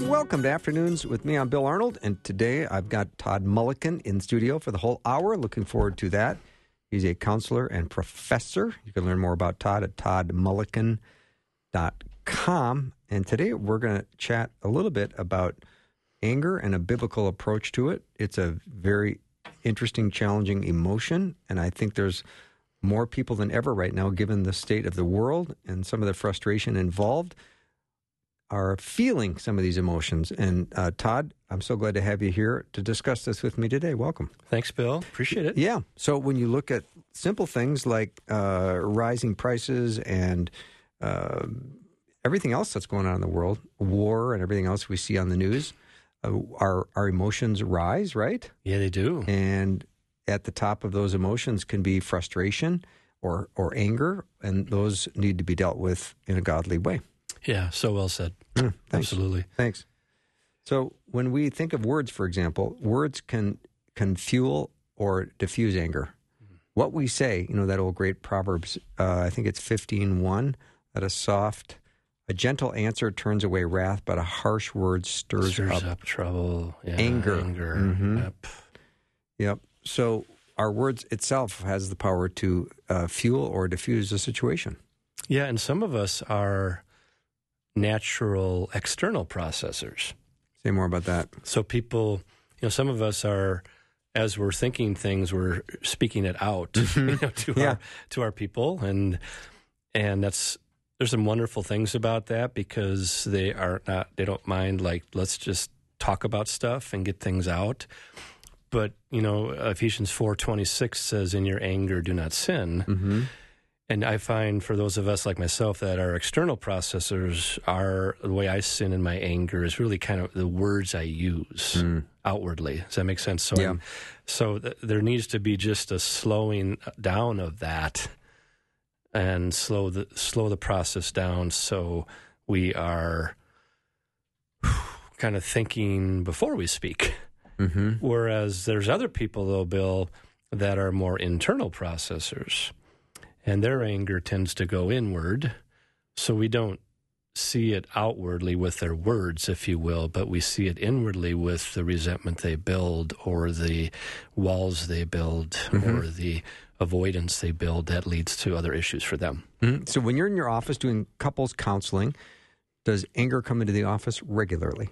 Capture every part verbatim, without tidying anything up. Welcome to Afternoons with me. I'm Bill Arnold, and today I've got Todd Mulliken in studio for the whole hour. Looking forward to that. He's a counselor and professor. You can learn more about Todd at todd mulliken dot com. And today we're going to chat a little bit about anger and a biblical approach to it. It's a very interesting, challenging emotion, and I think there's more people than ever right now, given the state of the world and some of the frustration involved, are feeling some of these emotions. And uh, Todd, I'm so glad to have you here to discuss this with me today. Welcome. Thanks, Bill. Appreciate it. Yeah. So when you look at simple things like uh, rising prices and uh, everything else that's going on in the world, war and everything else we see on the news, uh, our, our emotions rise, right? Yeah, they do. And at the top of those emotions can be frustration or, or anger, and those need to be dealt with in a godly way. Yeah, so well said. Mm, thanks. Absolutely. Thanks. So when we think of words, for example, words can can fuel or diffuse anger. What we say, you know, that old great Proverbs, uh, I think it's fifteen one, that a soft, a gentle answer turns away wrath, but a harsh word stirs, stirs up, up trouble. Yeah, anger. anger. Mm-hmm. Yep. Yep. So our words itself has the power to uh, fuel or diffuse a situation. Yeah, and some of us are natural external processors. Say more about that. So people, you know, some of us are, as we're thinking things, we're speaking it out mm-hmm. you know, to yeah. our to our people, and and that's there's some wonderful things about that because they are not they don't mind like let's just talk about stuff and get things out. But you know, Ephesians four twenty-six says, "In your anger, do not sin." Mm-hmm. And I find for those of us like myself that our external processors are, the way I sin in my anger is really kind of the words I use mm. outwardly. Does that make sense? So, yeah. so th- there needs to be just a slowing down of that and slow the, slow the process down so we are kind of thinking before we speak. Mm-hmm. Whereas there's other people, though, Bill, that are more internal processors. And their anger tends to go inward, so we don't see it outwardly with their words, if you will, but we see it inwardly with the resentment they build or the walls they build mm-hmm. or the avoidance they build that leads to other issues for them. Mm-hmm. So when you're in your office doing couples counseling, does anger come into the office regularly?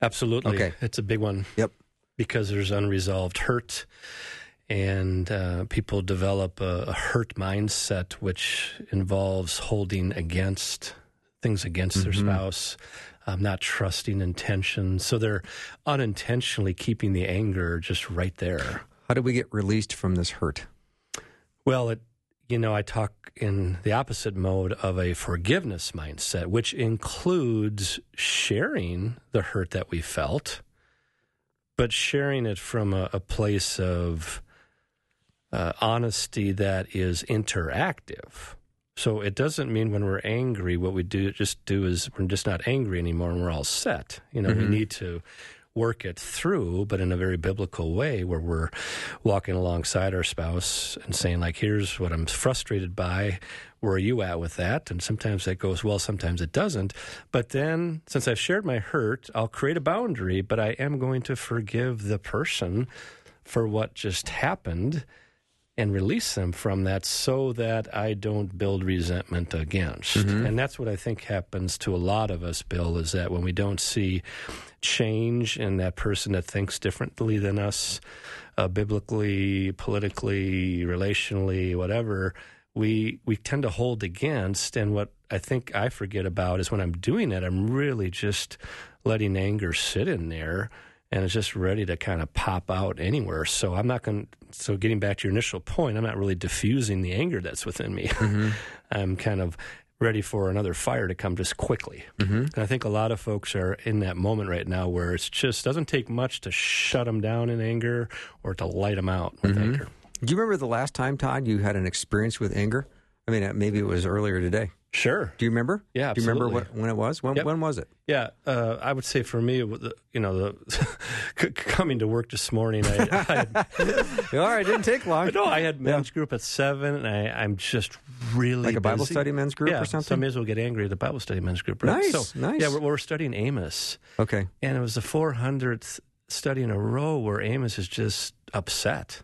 Absolutely. Okay. It's a big one. Yep. Because there's unresolved hurt. And uh, people develop a, a hurt mindset, which involves holding against things against mm-hmm. their spouse, um, not trusting intentions. So they're unintentionally keeping the anger just right there. How do we get released from this hurt? Well, it, you know, I talk in the opposite mode of a forgiveness mindset, which includes sharing the hurt that we felt, but sharing it from a, a place of Uh, honesty that is interactive. So it doesn't mean when we're angry, what we do just do is we're just not angry anymore and we're all set. You know, mm-hmm. we need to work it through, but in a very biblical way where we're walking alongside our spouse and saying, like, here's what I'm frustrated by. Where are you at with that? And sometimes that goes well, sometimes it doesn't. But then, since I've shared my hurt, I'll create a boundary, but I am going to forgive the person for what just happened and release them from that so that I don't build resentment against. Mm-hmm. And that's what I think happens to a lot of us, Bill, is that when we don't see change in that person that thinks differently than us, uh, biblically, politically, relationally, whatever, we we tend to hold against. And what I think I forget about is when I'm doing that, I'm really just letting anger sit in there. And it's just ready to kind of pop out anywhere. So I'm not going to, so getting back to your initial point, I'm not really diffusing the anger that's within me. Mm-hmm. I'm kind of ready for another fire to come just quickly. Mm-hmm. And I think a lot of folks are in that moment right now where it just doesn't take much to shut them down in anger or to light them out with mm-hmm. anger. Do you remember the last time, Todd, you had an experience with anger? I mean, maybe it was earlier today. Sure. Do you remember? Yeah, absolutely. Do you remember what, when it was? When, yep. when was it? Yeah, uh, I would say for me, you know, the, coming to work this morning, I, I had... All right, it didn't take long. No, I had men's yeah. group at seven, and I, I'm just really Like a Bible busy. study men's group yeah, or something? So I may as well get angry at the Bible study men's group. Right? Nice, so, nice. Yeah, we're, we're studying Amos. Okay. And it was the four hundredth study in a row where Amos is just upset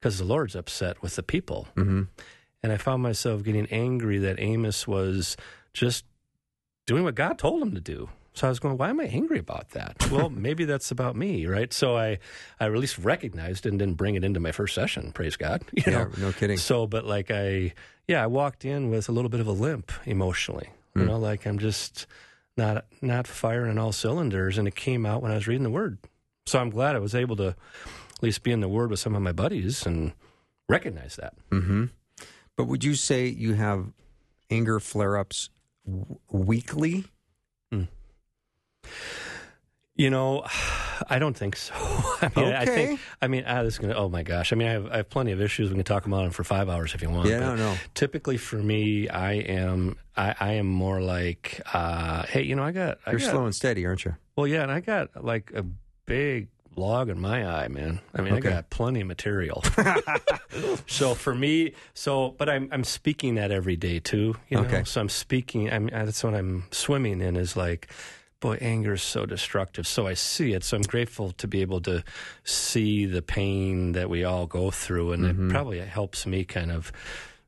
because the Lord's upset with the people. Mm-hmm. And I found myself getting angry that Amos was just doing what God told him to do. So I was going, why am I angry about that? Well, maybe that's about me, right? So I, I at least recognized and didn't bring it into my first session, praise God. You yeah, know? No kidding. So, but like I, yeah, I walked in with a little bit of a limp emotionally. You mm. know, like I'm just not not firing all cylinders, and it came out when I was reading the Word. So I'm glad I was able to at least be in the Word with some of my buddies and recognize that. Mm-hmm. But would you say you have anger flare-ups w- weekly? Mm. You know, I don't think so. I mean, okay. I think, I mean, ah, this is gonna, oh my gosh. I mean, I have, I have plenty of issues. We can talk about them for five hours if you want. Yeah, no, no. Typically for me, I am, I, I am more like, uh, hey, you know, I got... I You're got, slow and steady, aren't you? Well, yeah, and I got like a big... log in my eye, man. I mean, okay. I got plenty of material. So for me, so, but I'm I'm speaking that every day too, you know? Okay. So I'm speaking, I'm, that's what I'm swimming in is like, boy, anger is so destructive. So I see it. So I'm grateful to be able to see the pain that we all go through. And mm-hmm. it probably helps me kind of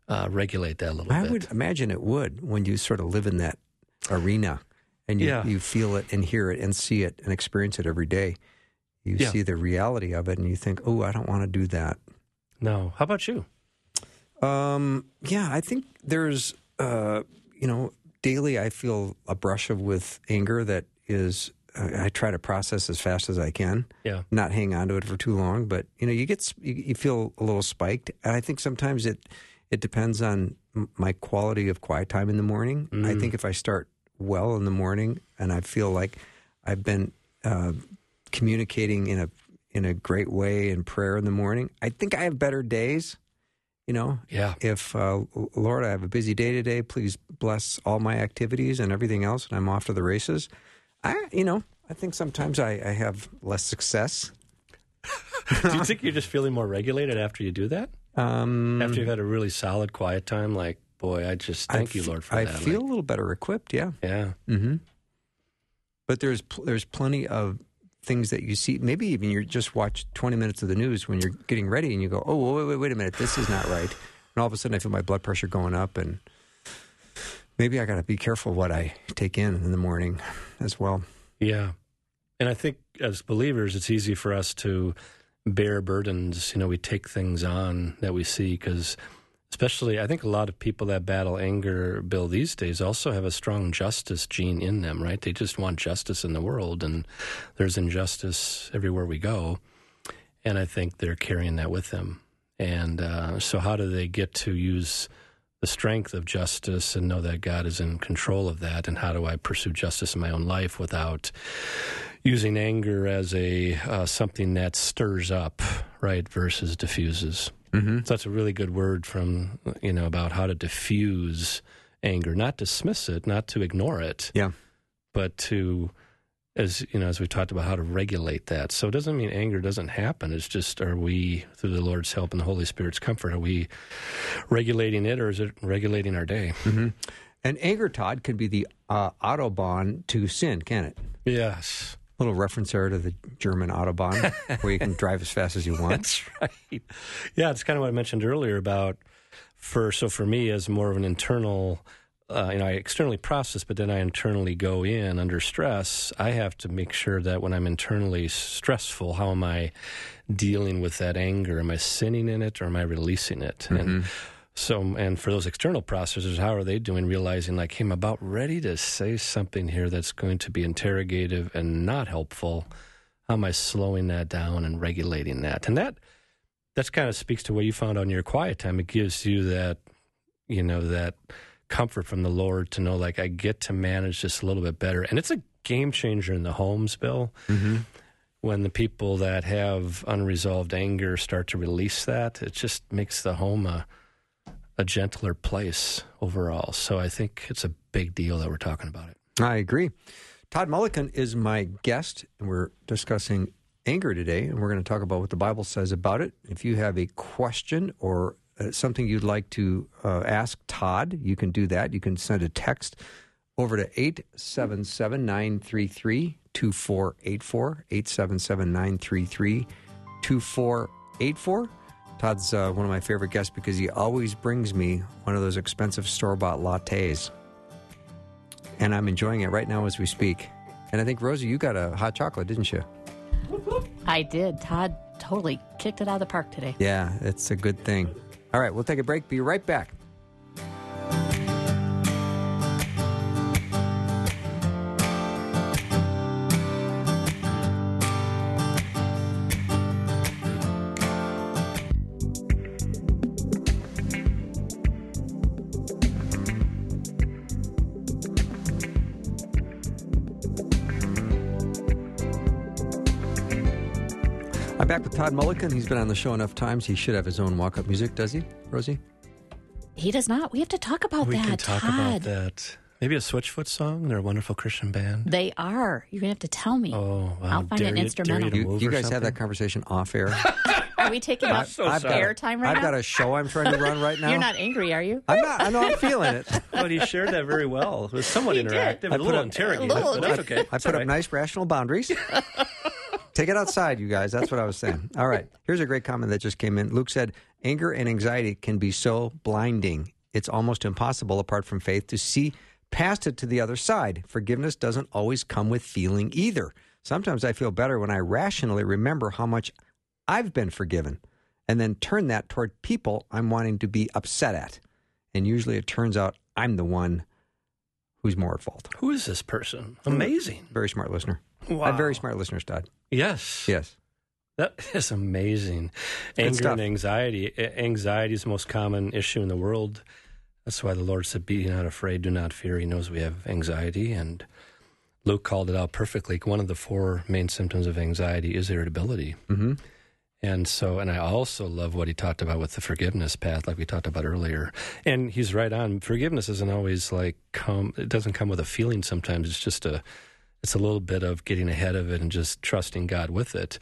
uh, regulate that a little I bit. I would imagine it would when you sort of live in that arena and you, yeah. you feel it and hear it and see it and experience it every day. You yeah. see the reality of it, and you think, oh, I don't want to do that. No. How about you? Um, yeah, I think there's, uh, you know, daily I feel a brush of with anger that is, uh, I try to process as fast as I can. Yeah. Not hang on to it for too long, but, you know, you get, you, you feel a little spiked. And I think sometimes it, it depends on my quality of quiet time in the morning. Mm. I think if I start well in the morning and I feel like I've been... Uh, communicating in a in a great way in prayer in the morning. I think I have better days, you know? Yeah. If, uh, Lord, I have a busy day today, please bless all my activities and everything else, and I'm off to the races. I, you know, I think sometimes I, I have less success. Do you think you're just feeling more regulated after you do that? Um, after you've had a really solid quiet time, like, boy, I just thank I f- you, Lord, for I that. I feel like, a little better equipped, yeah. Yeah. Mm-hmm. But there's pl- there's plenty of... things that you see, maybe even you just watch twenty minutes of the news when you're getting ready and you go, oh, wait, wait, wait a minute, this is not right. And all of a sudden I feel my blood pressure going up and maybe I got to be careful what I take in in the morning as well. Yeah. And I think as believers, it's easy for us to bear burdens. You know, we take things on that we see because especially I think a lot of people that battle anger, Bill, these days also have a strong justice gene in them, right? They just want justice in the world, and there's injustice everywhere we go, and I think they're carrying that with them. And uh, so how do they get to use the strength of justice and know that God is in control of that, and how do I pursue justice in my own life without using anger as a uh, something that stirs up, right, versus diffuses? Mm-hmm. So that's a really good word from, you know, about how to diffuse anger, not dismiss it, not to ignore it, yeah, but to, as you know, as we talked about, how to regulate that. So it doesn't mean anger doesn't happen. It's just, are we, through the Lord's help and the Holy Spirit's comfort, are we regulating it, or is it regulating our day? Mm-hmm. And anger, Todd, could be the uh, Autobahn to sin, can it? Yes. A little reference there to the German Autobahn, where you can drive as fast as you want. That's right. Yeah, it's kind of what I mentioned earlier about, for so for me, as more of an internal, uh, you know, I externally process, but then I internally go in under stress. I have to make sure that when I'm internally stressful, how am I dealing with that anger? Am I sinning in it, or am I releasing it? Mm-hmm. And so, and for those external processors, how are they doing? Realizing, like, hey, I'm about ready to say something here that's going to be interrogative and not helpful. How am I slowing that down and regulating that? And that that's kind of speaks to what you found on your quiet time. It gives you that, you know, that comfort from the Lord to know, like, I get to manage this a little bit better. And it's a game changer in the homes, Bill, mm-hmm. when the people that have unresolved anger start to release that. It just makes the home a, a gentler place overall. So I think it's a big deal that we're talking about it. I agree. Todd Mulliken is my guest, and we're discussing anger today, and we're going to talk about what the Bible says about it. If you have a question or uh, something you'd like to uh, ask Todd, you can do that. You can send a text over to eight seven seven, nine three three, two four eight four, eight seven seven, nine three three, two four eight four. Todd's uh, one of my favorite guests because he always brings me one of those expensive store-bought lattes, and I'm enjoying it right now as we speak. And I think, Rosie, you got a hot chocolate, didn't you? I did. Todd totally kicked it out of the park today. Yeah, it's a good thing. All right, we'll take a break. Be right back. Todd Mulliken, he's been on the show enough times, he should have his own walk-up music, does he, Rosie? He does not. We have to talk about we that, We can talk Todd. about that. Maybe a Switchfoot song? They're a wonderful Christian band. They are. You're going to have to tell me. Oh, wow. I'll find dare an you, instrumental. You, you, you guys have that conversation off-air? Are we taking up so airtime right I've now? I've got a show I'm trying to run right now. You're not angry, are you? I'm not. I know I'm feeling it. But he shared that very well. It was somewhat he interactive, did. a little up, interrogative, a little. but that's okay. I, I put right. up nice, rational boundaries. Take it outside, you guys. That's what I was saying. All right. Here's a great comment that just came in. Luke said, anger and anxiety can be so blinding. It's almost impossible, apart from faith, to see past it to the other side. Forgiveness doesn't always come with feeling either. Sometimes I feel better when I rationally remember how much I've been forgiven and then turn that toward people I'm wanting to be upset at. And usually it turns out I'm the one who's more at fault. Who is this person? Amazing. Very smart listener. Wow. I'm very smart listeners, Todd. Yes. Yes. That is amazing. Anger and anxiety. Anxiety is the most common issue in the world. That's why the Lord said, be not afraid, do not fear. He knows we have anxiety, and Luke called it out perfectly. One of the four main symptoms of anxiety is irritability. Mm-hmm. And so, and I also love what he talked about with the forgiveness path, like we talked about earlier. And he's right on. Forgiveness isn't always like, come, it doesn't come with a feeling sometimes. It's just a... It's a little bit of getting ahead of it and just trusting God with it.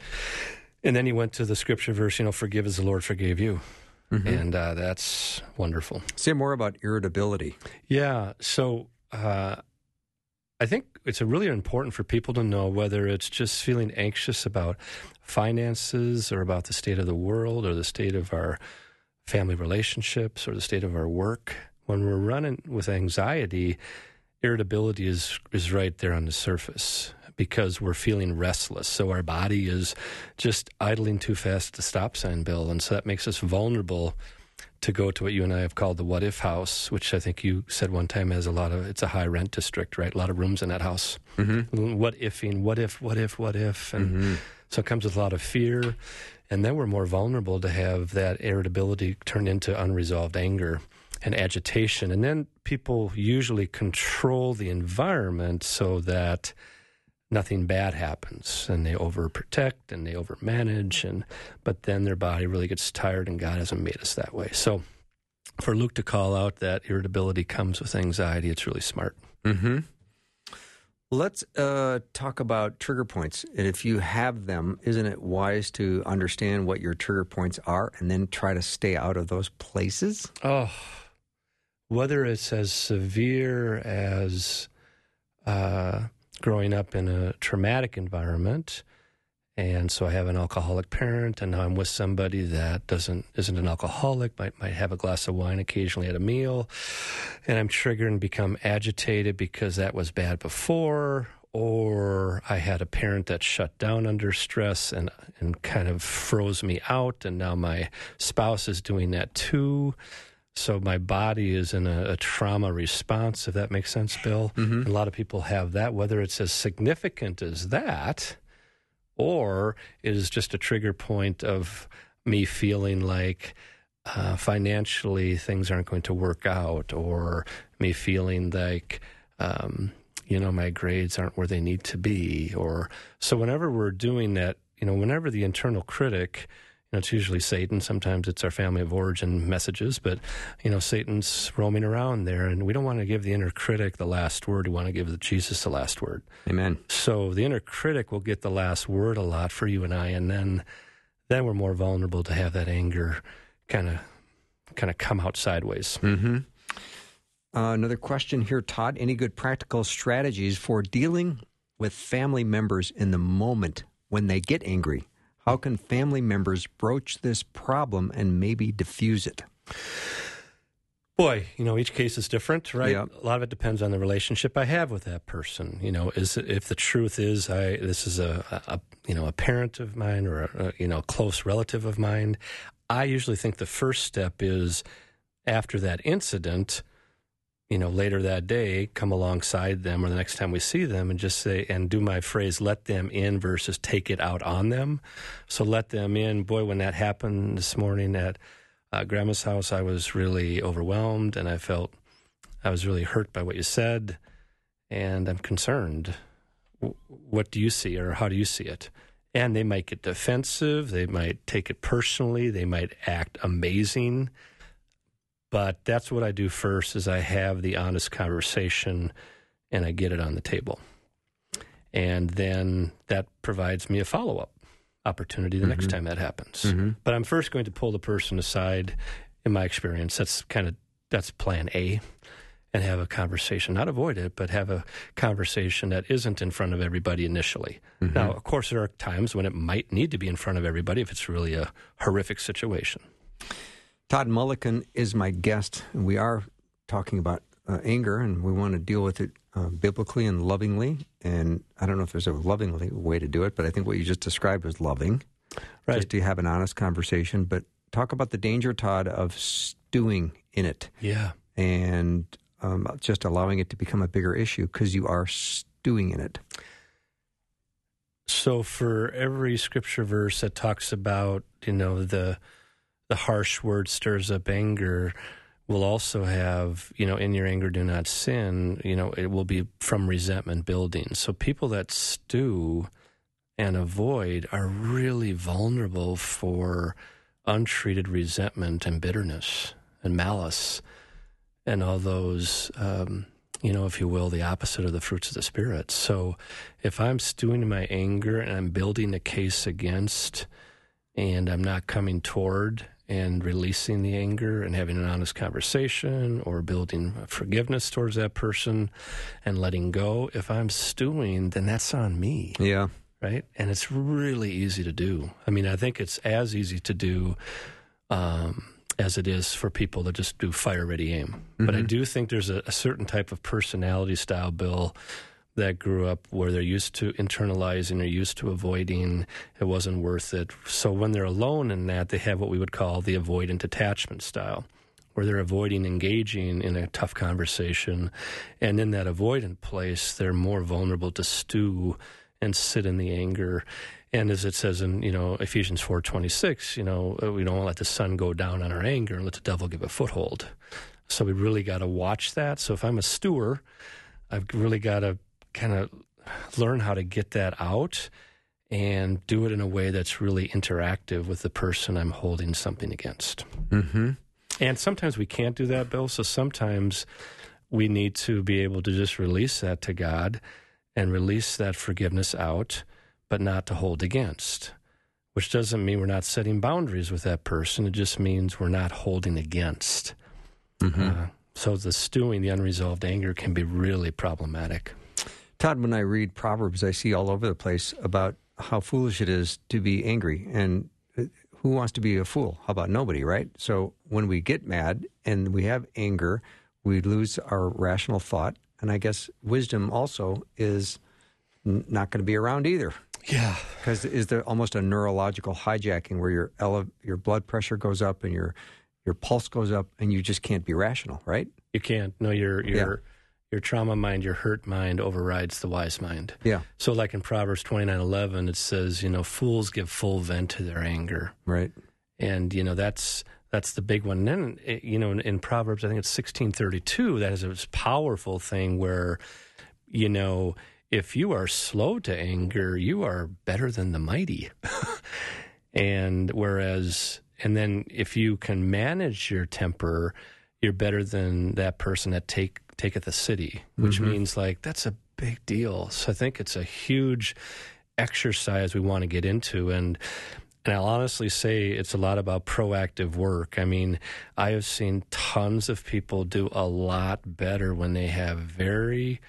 And then he went to the scripture verse, you know, forgive as the Lord forgave you. Mm-hmm. And uh, that's wonderful. Say more about irritability. Yeah. So uh, I think it's really important for people to know whether it's just feeling anxious about finances or about the state of the world or the state of our family relationships or the state of our work. When we're running with anxiety, irritability is is right there on the surface because we're feeling restless. So our body is just idling too fast at the stop sign, Bill. And so that makes us vulnerable to go to what you and I have called the what-if house, which I think you said one time has a lot of, it's a high-rent district, right? A lot of rooms in that house. Mm-hmm. What-ifing, what if, what if, what if. And mm-hmm. so it comes with a lot of fear. And then we're more vulnerable to have that irritability turn into unresolved anger and agitation. And then people usually control the environment so that nothing bad happens, and they overprotect and they overmanage, and but then their body really gets tired, and God hasn't made us that way. So for Luke to call out that irritability comes with anxiety, it's really smart. Mm-hmm. Let's uh, talk about trigger points. And if you have them, isn't it wise to understand what your trigger points are and then try to stay out of those places? Oh, whether it's as severe as uh, growing up in a traumatic environment, and so I have an alcoholic parent, and now I'm with somebody that doesn't isn't an alcoholic, might might have a glass of wine occasionally at a meal, and I'm triggered and become agitated because that was bad before, or I had a parent that shut down under stress and and kind of froze me out, and now my spouse is doing that too. So my body is in a, a trauma response, if that makes sense, Bill. Mm-hmm. A lot of people have that, whether it's as significant as that, or it is just a trigger point of me feeling like uh, financially things aren't going to work out, or me feeling like, um, you know, my grades aren't where they need to be. Or so whenever we're doing that, you know, whenever the internal critic, you know, it's usually Satan. Sometimes it's our family of origin messages, but, you know, Satan's roaming around there, and we don't want to give the inner critic the last word. We want to give the Jesus the last word. Amen. So the inner critic will get the last word a lot for you and I, and then then we're more vulnerable to have that anger kind of kind of come out sideways. Mm-hmm. Uh, another question here, Todd. Any good practical strategies for dealing with family members in the moment when they get angry? How can family members broach this problem and maybe diffuse it? Boy, you know, each case is different, right? Yeah. A lot of it depends on the relationship I have with that person. You know, is if the truth is I this is a, a you know a parent of mine or a, a you know a close relative of mine, I usually think the first step is after that incident, you know, later that day, come alongside them or the next time we see them and just say, and do my phrase, let them in versus take it out on them. So let them in. Boy, when that happened this morning at uh, Grandma's house, I was really overwhelmed, and I felt I was really hurt by what you said, and I'm concerned. W- what do you see, or how do you see it? And they might get defensive. They might take it personally. They might act amazing. But that's what I do first, is I have the honest conversation and I get it on the table. And then that provides me a follow-up opportunity the mm-hmm. next time that happens. Mm-hmm. But I'm first going to pull the person aside, in my experience. That's kind of, that's plan A, and have a conversation. Not avoid it, but have a conversation that isn't in front of everybody initially. Mm-hmm. Now, of course, there are times when it might need to be in front of everybody if it's really a horrific situation. Todd Mulliken is my guest, and we are talking about uh, anger, and we want to deal with it uh, biblically and lovingly. And I don't know if there's a lovingly way to do it, but I think what you just described was loving, right? Just to have an honest conversation. But talk about the danger, Todd, of stewing in it, yeah, and um, just allowing it to become a bigger issue because you are stewing in it. So, for every scripture verse that talks about, you know, the the harsh word stirs up anger, will also have, you know, in your anger do not sin, you know, it will be from resentment building. So people that stew and avoid are really vulnerable for untreated resentment and bitterness and malice and all those, um, you know, if you will, the opposite of the fruits of the Spirit. So if I'm stewing in my anger and I'm building a case against and I'm not coming toward and releasing the anger and having an honest conversation or building forgiveness towards that person and letting go, if I'm stewing, then that's on me. Yeah. Right? And it's really easy to do. I mean, I think it's as easy to do um, as it is for people that just do fire-ready aim. Mm-hmm. But I do think there's a, a certain type of personality style, Bill, that grew up where they're used to internalizing or used to avoiding. It wasn't worth it. So when they're alone in that, they have what we would call the avoidant attachment style, where they're avoiding engaging in a tough conversation. And in that avoidant place, they're more vulnerable to stew and sit in the anger. And as it says in, you know, Ephesians four twenty-six, you know, we don't want to let the sun go down on our anger and let the devil give a foothold. So we really got to watch that. So if I'm a stewer, I've really got to kind of learn how to get that out and do it in a way that's really interactive with the person I'm holding something against. Mm-hmm. And sometimes we can't do that, Bill, so sometimes we need to be able to just release that to God and release that forgiveness out, but not to hold against, which doesn't mean we're not setting boundaries with that person. It just means we're not holding against. Mm-hmm. Uh, so the stewing, the unresolved anger can be really problematic. Todd, when I read Proverbs, I see all over the place about how foolish it is to be angry. And who wants to be a fool? How about nobody, right? So when we get mad and we have anger, we lose our rational thought. And I guess wisdom also is n- not going to be around either. Yeah. Because is there almost a neurological hijacking where your ele- your blood pressure goes up and your your pulse goes up and you just can't be rational, right? You can't. No, you're... you're... Yeah. Your trauma mind, your hurt mind overrides the wise mind. Yeah. So like in Proverbs twenty-nine eleven, it says, you know, fools give full vent to their anger. Right. And, you know, that's That's the big one. And then, you know, in, in Proverbs, I think it's sixteen thirty-two, that is a powerful thing where, you know, if you are slow to anger, you are better than the mighty. And whereas, and then if you can manage your temper, you're better than that person that take taketh the city, which mm-hmm. means like that's a big deal. So I think it's a huge exercise we want to get into. And and I'll honestly say it's a lot about proactive work. I mean, I have seen tons of people do a lot better when they have very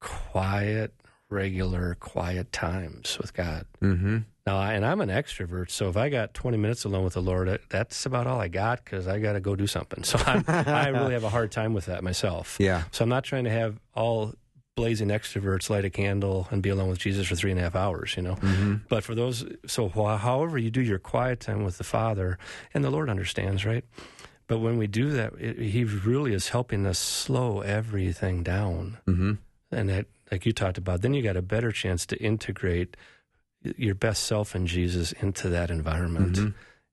quiet, regular, quiet times with God. Mm-hmm. Now, I, and I'm an extrovert, so if I got twenty minutes alone with the Lord, that's about all I got because I got to go do something. So I'm, I really have a hard time with that myself. Yeah. So I'm not trying to have all blazing extroverts light a candle and be alone with Jesus for three and a half hours, you know. Mm-hmm. But for those, so wh- however you do your quiet time with the Father, and the Lord understands, right? But when we do that, it, He really is helping us slow everything down. Mm-hmm. And that, like you talked about, then you got a better chance to integrate your best self in Jesus into that environment. Mm-hmm.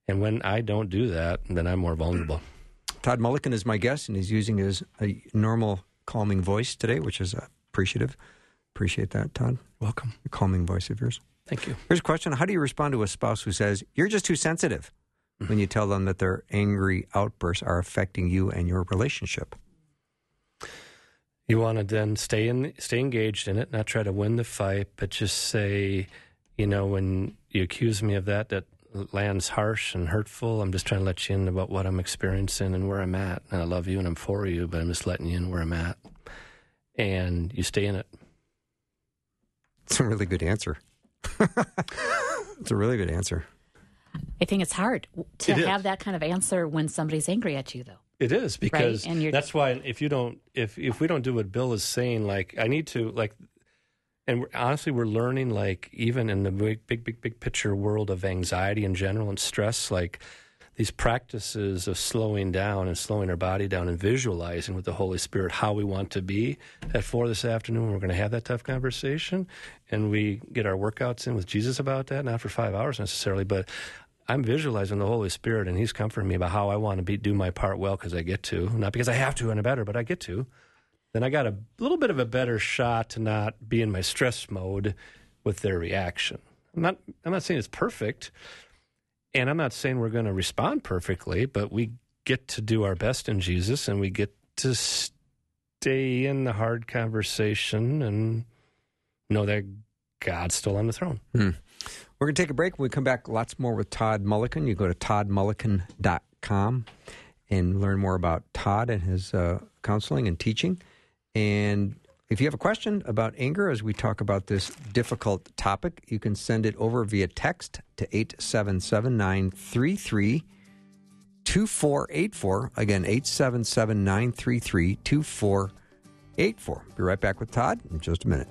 And when I don't do that, then I'm more vulnerable. Todd Mulliken is my guest, and he's using his a normal calming voice today, which is appreciative. Appreciate that, Todd. Welcome. The calming voice of yours. Thank you. Here's a question. How do you respond to a spouse who says, you're just too sensitive, mm-hmm. when you tell them that their angry outbursts are affecting you and your relationship? You want to then stay in, stay engaged in it, not try to win the fight, but just say, you know, when you accuse me of that, that lands harsh and hurtful. I'm just trying to let you in about what I'm experiencing and where I'm at. And I love you and I'm for you, but I'm just letting you in where I'm at. And you stay in it. It's a really good answer. It's a really good answer. I think it's hard to it have is. that kind of answer when somebody's angry at you, though. It is, because right? and that's why if you don't, if if we don't do what Bill is saying, like, I need to, like, and we're, honestly, we're learning, like, even in the big, big, big, big picture world of anxiety in general and stress, like, these practices of slowing down and slowing our body down and visualizing with the Holy Spirit how we want to be. At four this afternoon, we're going to have that tough conversation, and we get our workouts in with Jesus about that, not for five hours necessarily, but I'm visualizing the Holy Spirit, and He's comforting me about how I want to be, do my part well because I get to, not because I have to and I better, but I get to. Then I got a little bit of a better shot to not be in my stress mode with their reaction. I'm not I'm not saying it's perfect, and I'm not saying we're going to respond perfectly, but we get to do our best in Jesus, and we get to stay in the hard conversation and know that God's still on the throne. Hmm. We're going to take a break. When we come back, lots more with Todd Mulliken. You go to todd mulliken dot com and learn more about Todd and his uh, counseling and teaching. And if you have a question about anger as we talk about this difficult topic, you can send it over via text to eight seven seven, nine three three, two four eight four. Again, eight seven seven, nine three three, two four eight four. Be right back with Todd in just a minute.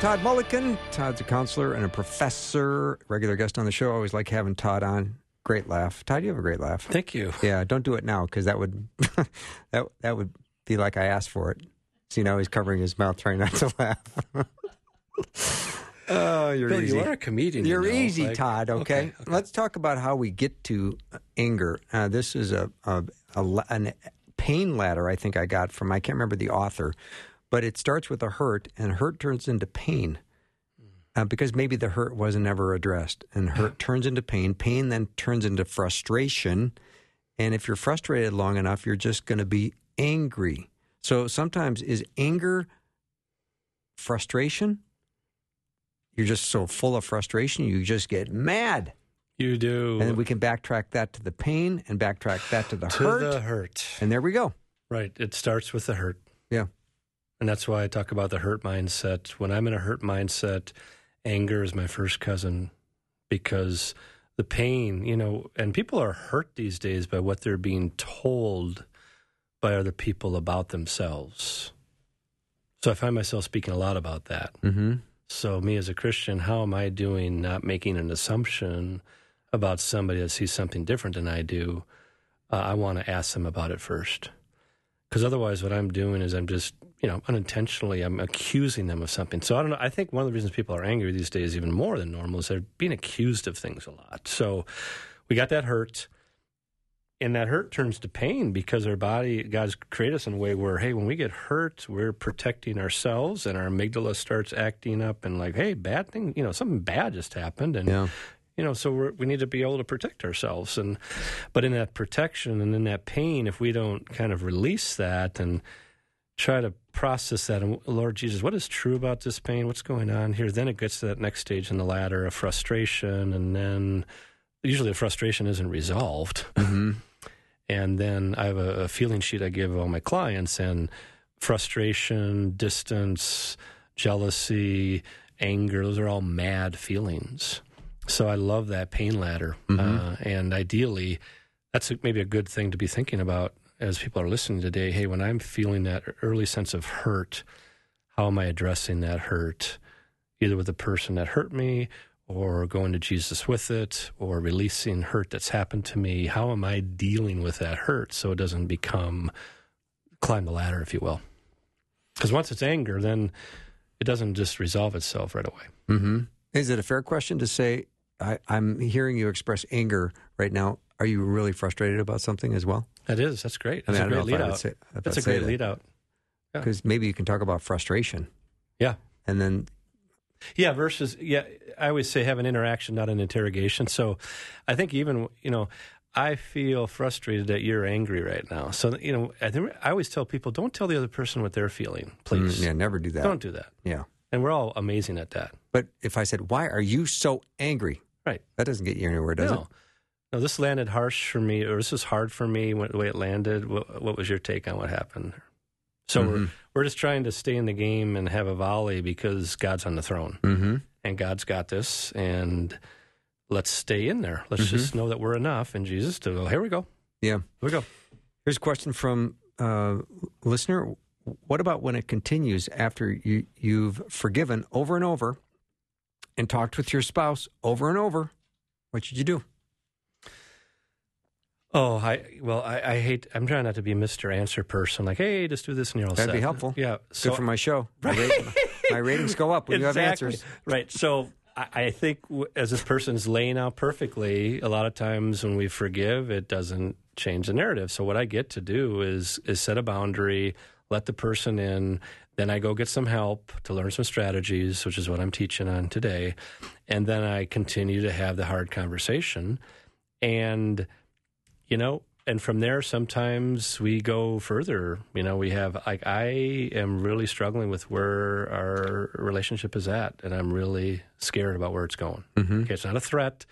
Todd Mulliken. Todd's a counselor and a professor, regular guest on the show. I always like having Todd on. Great laugh. Todd, you have a great laugh. Thank you. Yeah, don't do it now because that would that that would be like I asked for it. See, now he's covering his mouth trying not to laugh. Oh, you're Bill, easy. You are a comedian. You're you know, easy, like, Todd, okay? Okay, okay? Let's talk about how we get to anger. Uh, this is a, a, a an pain ladder I think I got from, I can't remember the author, but it starts with a hurt, and hurt turns into pain uh, because maybe the hurt wasn't ever addressed. And hurt turns into pain. Pain then turns into frustration. And if you're frustrated long enough, you're just going to be angry. So sometimes is anger frustration? You're just so full of frustration, you just get mad. You do. And then we can backtrack that to the pain and backtrack that to the to hurt. To the hurt. And there we go. Right. It starts with the hurt. Yeah. And that's why I talk about the hurt mindset. When I'm in a hurt mindset, anger is my first cousin, because the pain, you know, and people are hurt these days by what they're being told by other people about themselves. So I find myself speaking a lot about that. Mm-hmm. So me as a Christian, how am I doing not making an assumption about somebody that sees something different than I do? Uh, I want to ask them about it first. Because otherwise what I'm doing is I'm just, you know, unintentionally I'm accusing them of something. So I don't know. I think one of the reasons people are angry these days even more than normal is they're being accused of things a lot. So we got that hurt. And that hurt turns to pain because our body, God's created us in a way where, hey, when we get hurt, we're protecting ourselves and our amygdala starts acting up and like, hey, bad thing, you know, something bad just happened. And, yeah. you know, so we're, we need to be able to protect ourselves. And but in that protection and in that pain, if we don't kind of release that and try to process that, and Lord Jesus, what is true about this pain? What's going on here? Then it gets to that next stage in the ladder of frustration. And then usually the frustration isn't resolved. Mm-hmm. And then I have a, a feeling sheet I give all my clients, and frustration, distance, jealousy, anger, those are all mad feelings. So I love that pain ladder. Mm-hmm. Uh, and ideally, that's maybe a good thing to be thinking about as people are listening today. Hey, when I'm feeling that early sense of hurt, how am I addressing that hurt? Either with the person that hurt me, or going to Jesus with it, or releasing hurt that's happened to me. How am I dealing with that hurt so it doesn't become, climb the ladder, if you will? Because once it's anger, then it doesn't just resolve itself right away. Mm-hmm. Is it a fair question to say, I, I'm hearing you express anger right now. Are you really frustrated about something as well? That is. That's great. That's I mean, a I great lead out. Say, that's a great that. lead out. Because yeah. maybe you can talk about frustration. Yeah. And then... Yeah, versus, yeah, I always say have an interaction, not an interrogation. So I think even, you know, I feel frustrated that you're angry right now. So, you know, I, think, I always tell people, don't tell the other person what they're feeling, please. Mm, yeah, never do that. Don't do that. Yeah. And we're all amazing at that. But if I said, why are you so angry? Right. That doesn't get you anywhere, does no. it? No, this landed harsh for me, or this is hard for me, the way it landed. What, what was your take on what happened? So mm-hmm. we're, we're just trying to stay in the game and have a volley because God's on the throne. Mm-hmm. And God's got this, and let's stay in there. Let's mm-hmm. just know that we're enough in Jesus to go, here we go. Yeah. Here we go. Here's a question from uh listener. What about when it continues after you, you've forgiven over and over and talked with your spouse over and over? What should you do? Oh, I well, I, I hate, I'm trying not to be Mister Answer person, like, hey, just do this and you're all set. That'd be helpful. Yeah. So, good for my show. Right? My, rate, my ratings go up when exactly. you have answers. Right. So I, I think as this person's laying out perfectly, a lot of times when we forgive, it doesn't change the narrative. So what I get to do is is set a boundary, let the person in, then I go get some help to learn some strategies, which is what I'm teaching on today, and then I continue to have the hard conversation. And... You know, and from there, sometimes we go further. You know, we have, like, I am really struggling with where our relationship is at, and I'm really scared about where it's going. Mm-hmm. Okay, it's not a threat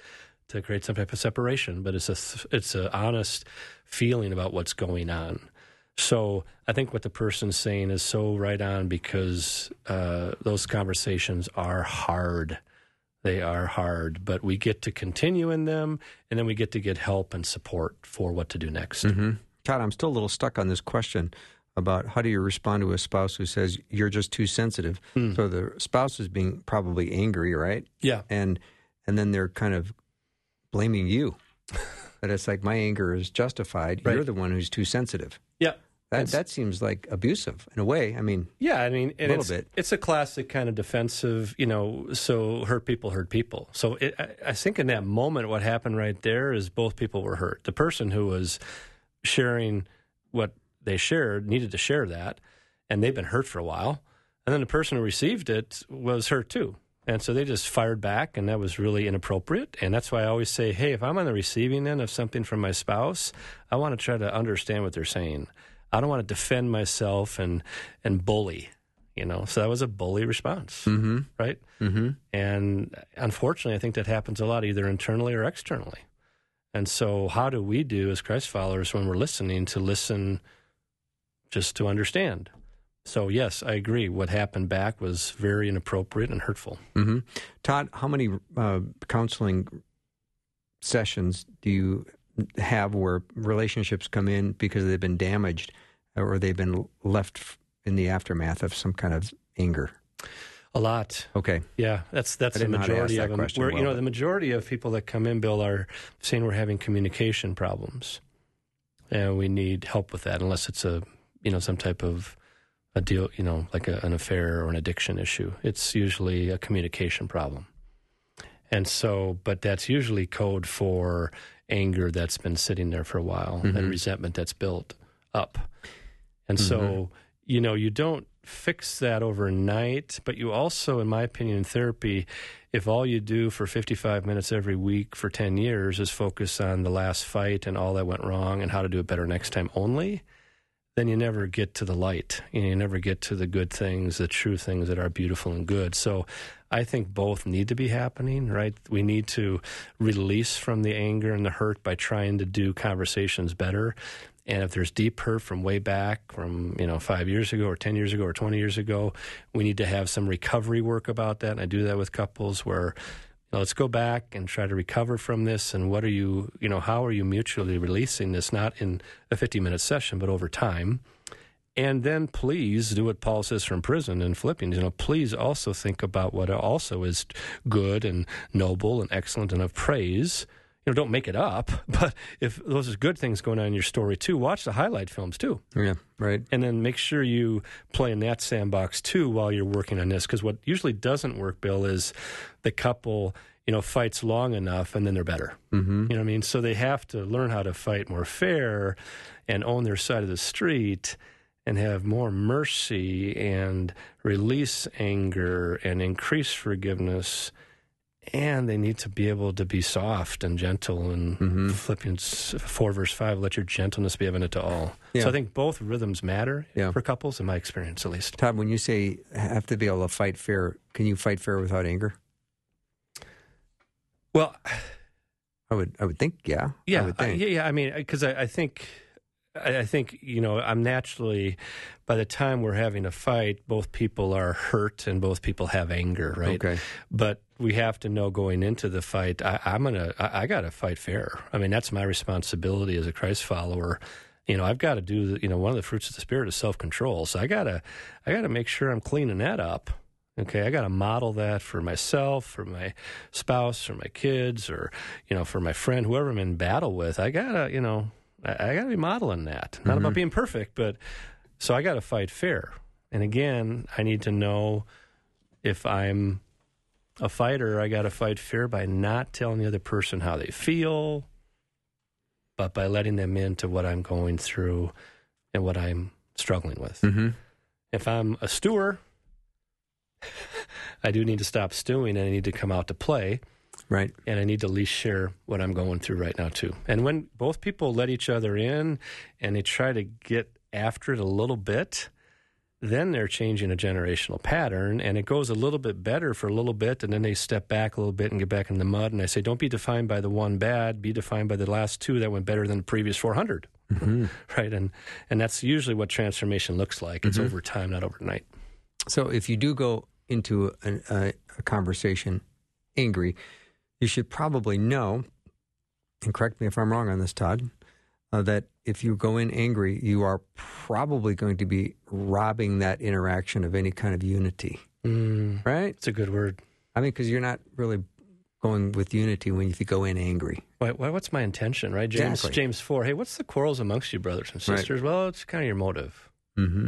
to create some type of separation, but it's a, it's an honest feeling about what's going on. So I think what the person's saying is so right on, because uh, those conversations are hard. They are hard, but we get to continue in them, and then we get to get help and support for what to do next. Mm-hmm. Todd, I'm still a little stuck on this question about how do you respond to a spouse who says, you're just too sensitive. Mm. So the spouse is being probably angry, right? Yeah. And and then they're kind of blaming you. That it's like, my anger is justified. Right. You're the one who's too sensitive. Yeah. That, that seems like abusive in a way. I mean, yeah, I mean, a little it's, bit. It's a classic kind of defensive, you know, so hurt people hurt people. So it, I, I think in that moment, what happened right there is both people were hurt. The person who was sharing what they shared needed to share that, and they've been hurt for a while. And then the person who received it was hurt too. And so they just fired back, and that was really inappropriate. And that's why I always say, hey, if I'm on the receiving end of something from my spouse, I want to try to understand what they're saying. I don't want to defend myself and, and bully, you know. So that was a bully response, mm-hmm. right? Mm-hmm. And unfortunately, I think that happens a lot, either internally or externally. And so how do we do as Christ followers when we're listening to listen just to understand? So, yes, I agree. What happened back was very inappropriate and hurtful. Mm-hmm. Todd, how many uh, counseling sessions do you have where relationships come in because they've been damaged or they've been left in the aftermath of some kind of anger? A lot. Okay. Yeah, that's that's the majority of them. Where, well, you know, the majority of people that come in, Bill, are saying we're having communication problems, and we need help with that. Unless it's a, you know, some type of a deal, you know, like a, an affair or an addiction issue. It's usually a communication problem, and so, but that's usually code for anger that's been sitting there for a while, mm-hmm. and resentment that's built up, and mm-hmm. so, you know, you don't fix that overnight, but you also, in my opinion, in therapy, if all you do for fifty-five minutes every week for ten years is focus on the last fight and all that went wrong and how to do it better next time only, then you never get to the light. You know, you never get to the good things, the true things that are beautiful and good. So I think both need to be happening, right? We need to release from the anger and the hurt by trying to do conversations better. And if there's deep hurt from way back, from, you know, five years ago or ten years ago or twenty years ago, we need to have some recovery work about that. And I do that with couples where, you know, let's go back and try to recover from this. And what are you, you know, how are you mutually releasing this? Not in a fifty-minute session, but over time. And then please do what Paul says from prison in Philippians. You know, please also think about what also is good and noble and excellent and of praise. You know, don't make it up, but if those are good things going on in your story too, watch the highlight films too. Yeah, right. And then make sure you play in that sandbox too while you're working on this, because what usually doesn't work, Bill, is the couple, you know, fights long enough and then they're better. Mm-hmm. You know what I mean? So they have to learn how to fight more fair and own their side of the street and have more mercy and release anger and increase forgiveness. And they need to be able to be soft and gentle. And mm-hmm. Philippians four, verse five, let your gentleness be evident to all. Yeah. So I think both rhythms matter yeah. for couples, in my experience at least. Todd, when you say have to be able to fight fair, can you fight fair without anger? Well, I would I would think, yeah. Yeah, I would think. I, yeah, yeah, I mean, because I, I think... I think, you know, I'm naturally, by the time we're having a fight, both people are hurt and both people have anger, right? Okay. But we have to know going into the fight, I, I'm going to, I, I got to fight fair. I mean, that's my responsibility as a Christ follower. You know, I've got to do, the, you know, one of the fruits of the Spirit is self-control. So I got to, I got to make sure I'm cleaning that up. Okay, I got to model that for myself, for my spouse, for my kids, or, you know, for my friend, whoever I'm in battle with. I got to, you know... I, I got to be modeling that. Not mm-hmm. about being perfect, but so I got to fight fair. And again, I need to know if I'm a fighter, I got to fight fair by not telling the other person how they feel, but by letting them into what I'm going through and what I'm struggling with. Mm-hmm. If I'm a stewer, I do need to stop stewing and I need to come out to play. Right. And I need to at least share what I'm going through right now, too. And when both people let each other in and they try to get after it a little bit, then they're changing a generational pattern, and it goes a little bit better for a little bit, and then they step back a little bit and get back in the mud. And I say, don't be defined by the one bad, be defined by the last two that went better than the previous four hundred. Mm-hmm. Right? And and that's usually what transformation looks like. It's mm-hmm. over time, not overnight. So if you do go into a, a, a conversation angry, you should probably know, and correct me if I'm wrong on this, Todd, uh, that if you go in angry, you are probably going to be robbing that interaction of any kind of unity, mm, right? It's a good word. I mean, because you're not really going with unity when you go in angry. Why, why, what's my intention, right? James exactly. James four, hey, what's the quarrels amongst you, brothers and sisters? Right. Well, it's kind of your motive. Mm-hmm.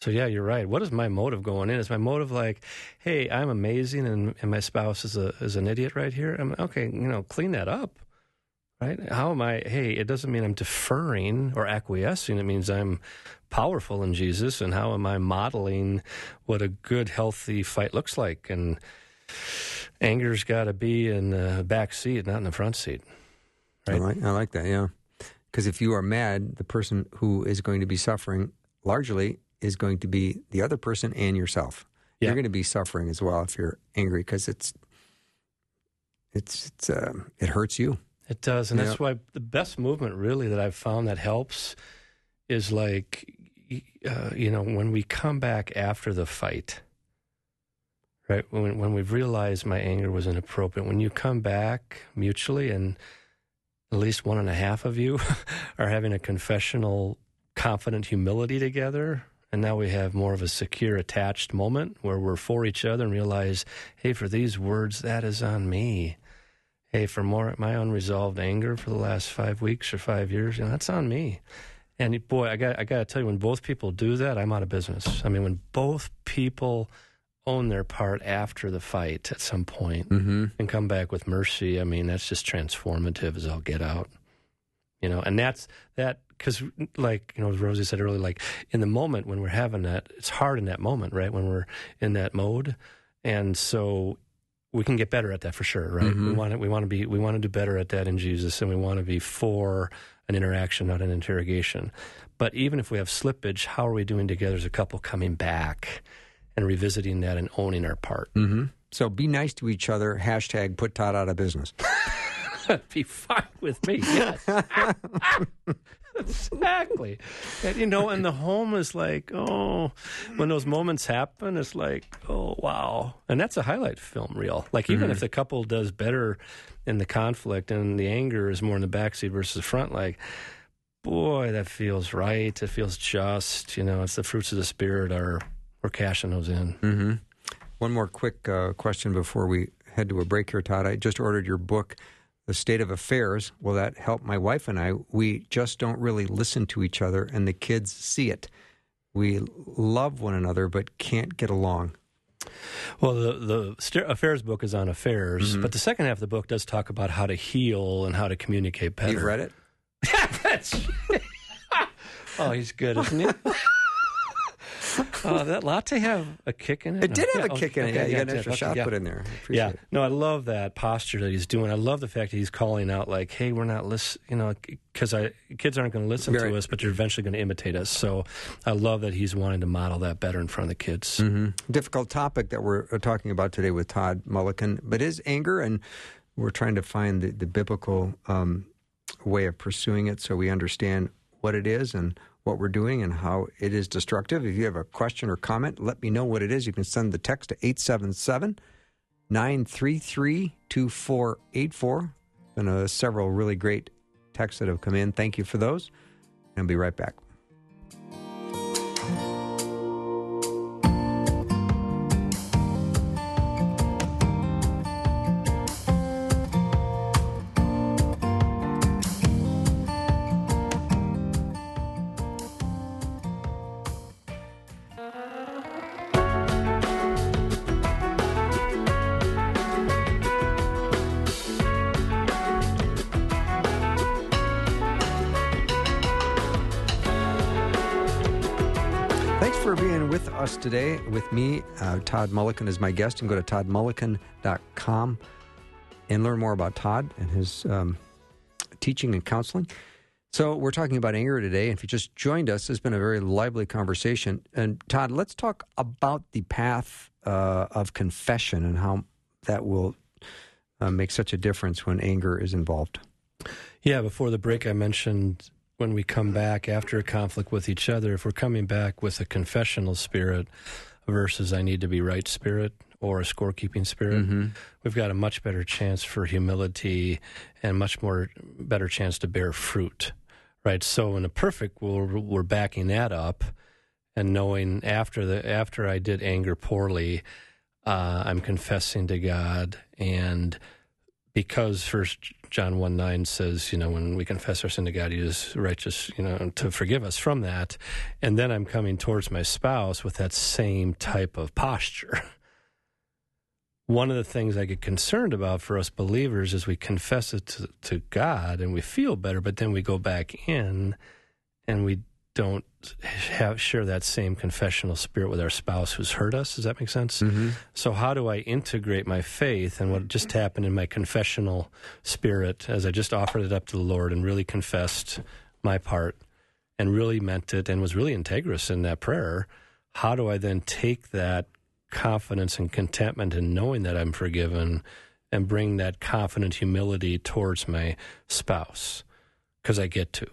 So, yeah, you're right. What is my motive going in? Is my motive like, hey, I'm amazing and, and my spouse is a is an idiot right here? I'm okay, you know, clean that up, right? How am I, hey, it doesn't mean I'm deferring or acquiescing. It means I'm powerful in Jesus, and how am I modeling what a good, healthy fight looks like? And anger's got to be in the back seat, not in the front seat. Right? I like, I like that, yeah. Because if you are mad, the person who is going to be suffering largely is going to be the other person and yourself. Yeah. You're going to be suffering as well if you're angry, because it's, it's, it's uh, it hurts you. It does, and yeah. that's why the best movement really that I've found that helps is like, uh, you know, when we come back after the fight, right, when when we've realized my anger was inappropriate, when you come back mutually and at least one and a half of you are having a confessional, confident humility together, and now we have more of a secure, attached moment where we're for each other and realize, hey, for these words, that is on me. Hey, for more my unresolved anger for the last five weeks or five years, you know, that's on me. And boy, I got I got to tell you, when both people do that, I'm out of business. I mean, when both people own their part after the fight at some point mm-hmm. and come back with mercy, I mean, that's just transformative as all get out. You know, and that's that. Because, like, you know, as Rosie said earlier, like, in the moment when we're having that, it's hard in that moment, right, when we're in that mode. And so we can get better at that for sure, right? Mm-hmm. We want to, we want to be, we want to do better at that in Jesus, and we want to be for an interaction, not an interrogation. But even if we have slippage, how are we doing together as a couple coming back and revisiting that and owning our part? Mm-hmm. So be nice to each other. Hashtag put Todd out of business. Be fine with me. Yes. Exactly. And, you know, and the home is like, oh, when those moments happen, it's like, oh, wow. And that's a highlight film reel. Like, even mm-hmm. if the couple does better in the conflict and the anger is more in the backseat versus the front, like, boy, that feels right. It feels just. You know, it's the fruits of the Spirit are, we're cashing those in. Mm-hmm. One more quick uh, question before we head to a break here, Todd. I just ordered your book, The State of Affairs. Will that help my wife and I? We just don't really listen to each other, and the kids see it. We love one another but can't get along. Well, the, the st- affairs book is on affairs, mm-hmm. but the second half of the book does talk about how to heal and how to communicate better. You've read it? That's... Oh, he's good, isn't he? Uh, that latte have a kick in it? It no. did have yeah, a kick in okay, it. Yeah, you yeah, got an extra yeah, shot yeah. put in there. Appreciate yeah. It. No, I love that posture that he's doing. I love the fact that he's calling out, like, hey, we're not listening, you know, because kids aren't going to listen right. to us, but you're eventually going to imitate us. So I love that he's wanting to model that better in front of the kids. Mm-hmm. Difficult topic that we're talking about today with Todd Mulliken, but is anger, and we're trying to find the, the biblical um, way of pursuing it so we understand what it is and what we're doing and how it is destructive. If you have a question or comment, let me know what it is. You can send the text to eight seven seven, nine three three, two four eight four. And uh, several really great texts that have come in. Thank you for those. And I'll be right back. Today with me, uh, Todd Mulliken is my guest. You can go to todd mulliken dot com and learn more about Todd and his um, teaching and counseling. So we're talking about anger today. If you just joined us, it's been a very lively conversation. And Todd, let's talk about the path uh, of confession and how that will uh, make such a difference when anger is involved. Yeah, before the break I mentioned, when we come back after a conflict with each other, if we're coming back with a confessional spirit versus I need to be right spirit or a scorekeeping spirit, mm-hmm. we've got a much better chance for humility and much more better chance to bear fruit, right? So in a perfect world, we're backing that up and knowing after the after I did anger poorly, uh, I'm confessing to God, and because First John one nine says, you know, when we confess our sin to God, He is righteous, you know, to forgive us from that. And then I'm coming towards my spouse with that same type of posture. One of the things I get concerned about for us believers is we confess it to, to God and we feel better, but then we go back in and we don't have, share that same confessional spirit with our spouse who's hurt us. Does that make sense? Mm-hmm. So how do I integrate my faith and what just happened in my confessional spirit as I just offered it up to the Lord and really confessed my part and really meant it and was really integrous in that prayer? How do I then take that confidence and contentment in knowing that I'm forgiven and bring that confident humility towards my spouse? Because I get to.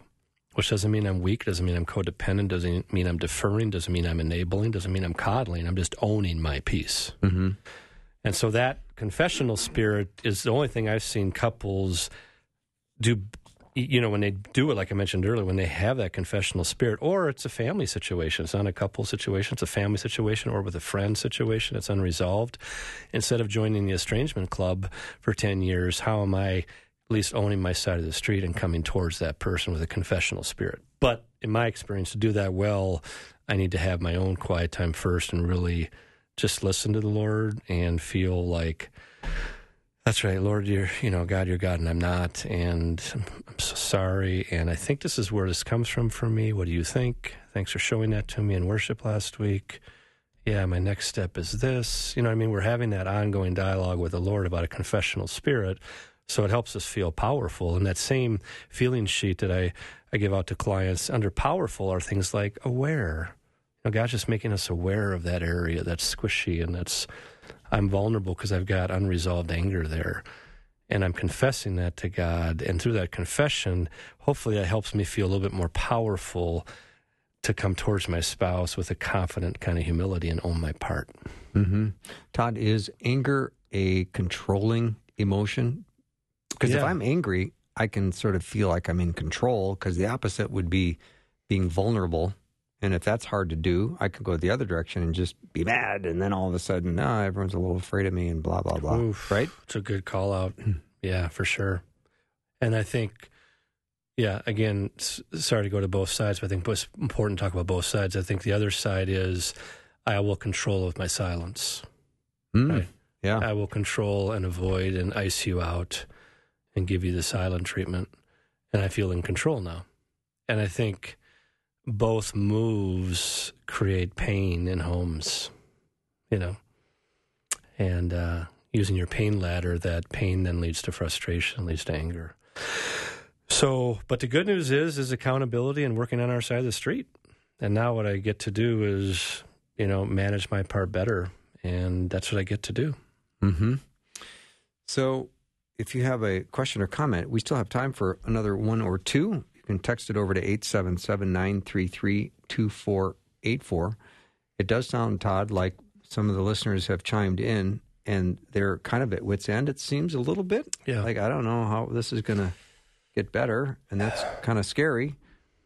which doesn't mean I'm weak, doesn't mean I'm codependent, doesn't mean I'm deferring, doesn't mean I'm enabling, doesn't mean I'm coddling. I'm just owning my peace. Mm-hmm. And so that confessional spirit is the only thing I've seen couples do, you know, when they do it, like I mentioned earlier, when they have that confessional spirit, or it's a family situation. It's not a couple situation. It's a family situation or with a friend situation. It's unresolved. Instead of joining the estrangement club for ten years, how am I at least owning my side of the street and coming towards that person with a confessional spirit? But in my experience, to do that well, I need to have my own quiet time first and really just listen to the Lord and feel like, that's right, Lord, you're, you know, God, you're God, and I'm not, and I'm so sorry, and I think this is where this comes from for me. What do you think? Thanks for showing that to me in worship last week. Yeah, my next step is this. You know what I mean? We're having that ongoing dialogue with the Lord about a confessional spirit, so it helps us feel powerful. And that same feeling sheet that I, I give out to clients under powerful are things like aware. You know, God's just making us aware of that area that's squishy and that's, I'm vulnerable because I've got unresolved anger there, and I'm confessing that to God. And through that confession, hopefully that helps me feel a little bit more powerful to come towards my spouse with a confident kind of humility and own my part. Mm-hmm. Todd, is anger a controlling emotion? Because yeah. if I'm angry, I can sort of feel like I'm in control, because the opposite would be being vulnerable. And if that's hard to do, I could go the other direction and just be mad, and then all of a sudden, no, oh, everyone's a little afraid of me and blah, blah, blah, Oof, right? It's a good call out. Yeah, for sure. And I think, yeah, again, s- sorry to go to both sides, but I think it's important to talk about both sides. I think the other side is I will control with my silence. Mm, right? Yeah. I will control and avoid and ice you out and give you the silent treatment, and I feel in control now. And I think both moves create pain in homes, you know, and uh, using your pain ladder, that pain then leads to frustration, leads to anger. So, but the good news is, is accountability and working on our side of the street. And now what I get to do is, you know, manage my part better. And that's what I get to do. Mm-hmm. So if you have a question or comment, we still have time for another one or two. You can text it over to eight seven seven, nine three three, two four eight four. It does sound, Todd, like some of the listeners have chimed in, and they're kind of at wit's end, it seems, a little bit. Yeah. Like, I don't know how this is going to get better, and that's kind of scary.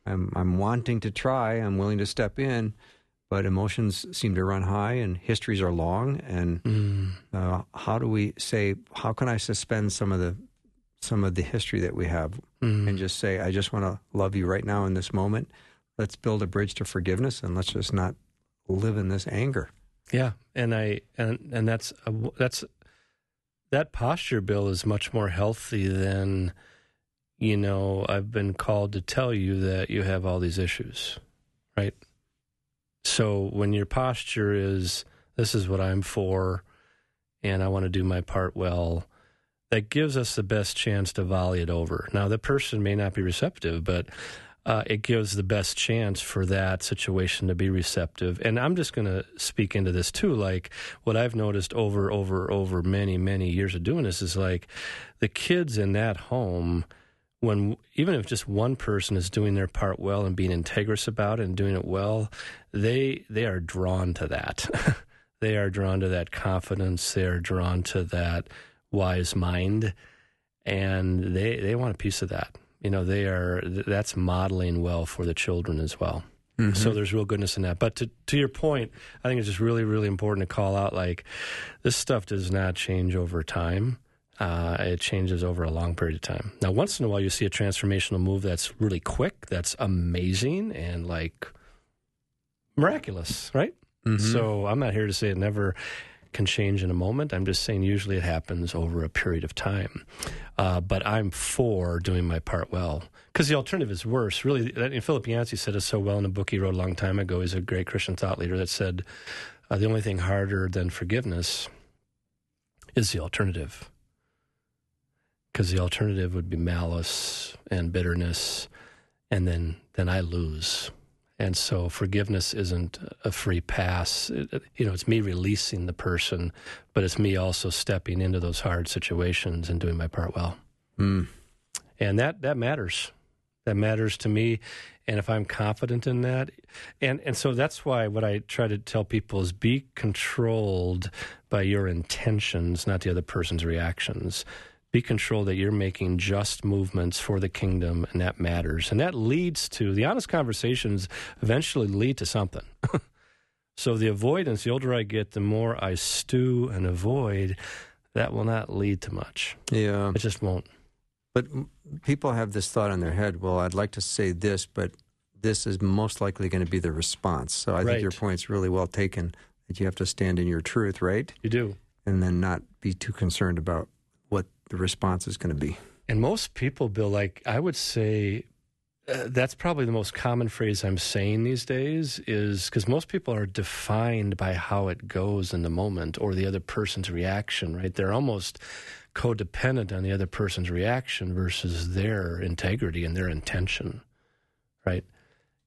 I'm, I'm wanting to try. I'm willing to step in, but emotions seem to run high, and histories are long, and mm. uh, how do we say, how can I suspend some of the some of the history that we have mm. and just say, I just want to love you right now in this moment. Let's build a bridge to forgiveness, and let's just not live in this anger. Yeah. And I, and, and that's, a, that's, that posture, Bill, is much more healthy than, you know, I've been called to tell you that you have all these issues, right? So when your posture is, this is what I'm for, and I want to do my part well, that gives us the best chance to volley it over. Now, the person may not be receptive, but uh, it gives the best chance for that situation to be receptive. And I'm just going to speak into this, too. Like, what I've noticed over, over, over many, many years of doing this is, like, the kids in that home, when even if just one person is doing their part well and being integrous about it and doing it well, they they are drawn to that. They are drawn to that confidence. They are drawn to that wise mind, and they they want a piece of that. You know, they are that's modeling well for the children as well. Mm-hmm. So there's real goodness in that. But to to your point, I think it's just really, really important to call out, like, this stuff does not change over time. Uh, it changes over a long period of time. Now, once in a while, you see a transformational move that's really quick, that's amazing, and, like, miraculous, right? Mm-hmm. So I'm not here to say it never can change in a moment. I'm just saying usually it happens over a period of time. Uh, but I'm for doing my part well, because the alternative is worse. Really, and Philip Yancey said it so well in a book he wrote a long time ago. He's a great Christian thought leader that said, uh, the only thing harder than forgiveness is the alternative, because the alternative would be malice and bitterness, and then, then I lose. And so forgiveness isn't a free pass. It, you know, it's me releasing the person, but it's me also stepping into those hard situations and doing my part well. Mm. And that, that matters. that matters to me, and if I'm confident in that. And and so that's why what I try to tell people is be controlled by your intentions, not the other person's reactions. Be controlled that you're making just movements for the kingdom, and that matters. And that leads to, the honest conversations eventually lead to something. So the avoidance, the older I get, the more I stew and avoid, that will not lead to much. Yeah. It just won't. But people have this thought in their head, well, I'd like to say this, but this is most likely going to be the response. So I right. think your point's really well taken, that you have to stand in your truth, right? You do. And then not be too concerned about what the response is going to be. And most people, Bill, like I would say, uh, that's probably the most common phrase I'm saying these days, is because most people are defined by how it goes in the moment or the other person's reaction, right? They're almost codependent on the other person's reaction versus their integrity and their intention, right?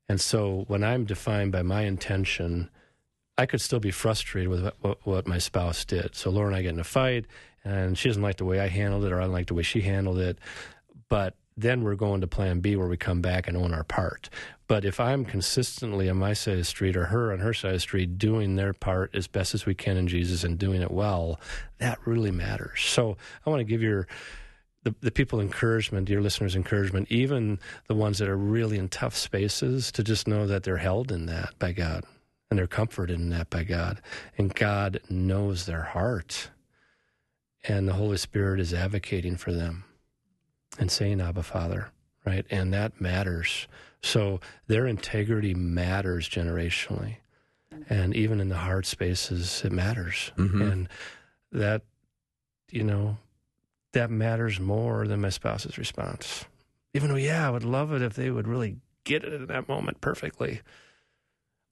And so when I'm defined by my intention, I could still be frustrated with what, what my spouse did. So Laura and I get in a fight, and she doesn't like the way I handled it, or I don't like the way she handled it. But then we're going to plan B, where we come back and own our part. But if I'm consistently on my side of the street, or her on her side of the street, doing their part as best as we can in Jesus and doing it well, that really matters. So I want to give your the, the people encouragement, your listeners encouragement, even the ones that are really in tough spaces, to just know that they're held in that by God, and they're comforted in that by God. And God knows their heart, and the Holy Spirit is advocating for them and saying, Abba, Father, right? And that matters. So their integrity matters generationally. And even in the hard spaces, it matters. Mm-hmm. And that, you know, that matters more than my spouse's response. Even though, yeah, I would love it if they would really get it in that moment perfectly.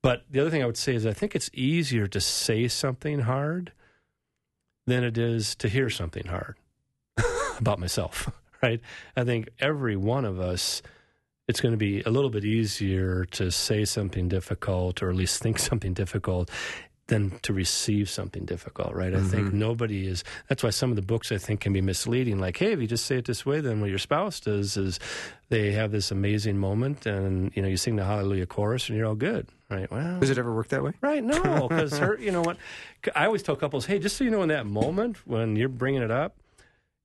But the other thing I would say is I think it's easier to say something hard than it is to hear something hard about myself, right? I think every one of us, it's going to be a little bit easier to say something difficult, or at least think something difficult, than to receive something difficult, right? Mm-hmm. I think nobody is, that's why some of the books I think can be misleading. Like, hey, if you just say it this way, then what your spouse does is they have this amazing moment, and, you know, you sing the Hallelujah chorus and you're all good, right? Well, does it ever work that way? Right, no, because her, you know what, I always tell couples, hey, just so you know, in that moment when you're bringing it up,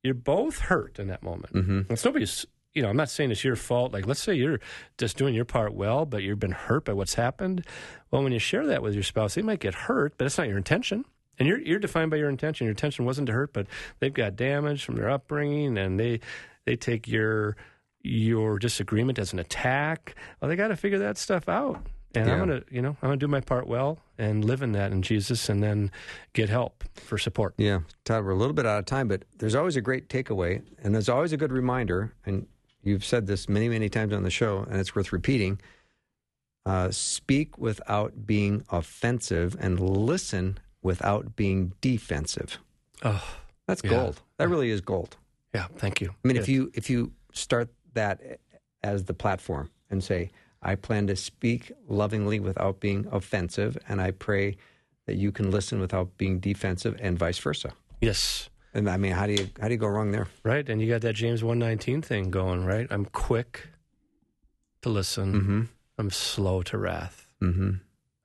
you're both hurt in that moment. Mm-hmm. It's nobody's, you know, I'm not saying it's your fault. Like, let's say you're just doing your part well, but you've been hurt by what's happened. Well, when you share that with your spouse, they might get hurt, but it's not your intention. And you're you're defined by your intention. Your intention wasn't to hurt, but they've got damage from their upbringing, and they they take your your disagreement as an attack. Well, they got to figure that stuff out. And yeah. I'm gonna, you know, I'm gonna do my part well and live in that in Jesus, and then get help for support. Yeah, Todd, we're a little bit out of time, but there's always a great takeaway, and there's always a good reminder. And you've said this many, many times on the show, and it's worth repeating. Uh, speak without being offensive, and listen without being defensive. Oh, that's yeah. gold. That yeah. really is gold. Yeah, thank you. I mean, Good. if you if you start that as the platform and say, I plan to speak lovingly without being offensive, and I pray that you can listen without being defensive, and vice versa. Yes. And I mean, how do you how do you go wrong there? Right, and you got that James one nineteen thing going, right? I'm quick to listen. Mm-hmm. I'm slow to wrath. Mm-hmm.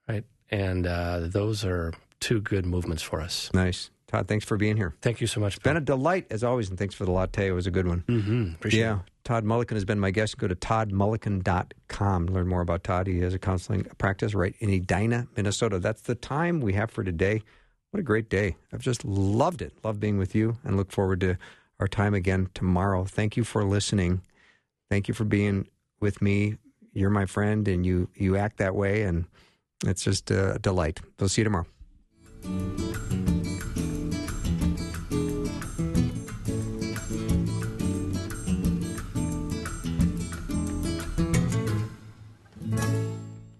Right, and uh, those are two good movements for us. Nice, Todd. Thanks for being here. Thank you so much. It's been a delight as always, and thanks for the latte. It was a good one. Mm-hmm. Appreciate yeah. it. Yeah, Todd Mulliken has been my guest. Go to todd mulliken dot com. Learn more about Todd. He has a counseling practice right in Edina, Minnesota. That's the time we have for today. What a great day. I've just loved it. Love being with you, and look forward to our time again tomorrow. Thank you for listening. Thank you for being with me. You're my friend, and you, you act that way, and it's just a delight. We'll see you tomorrow.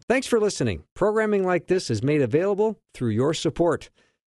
Thanks for listening. Programming like this is made available through your support.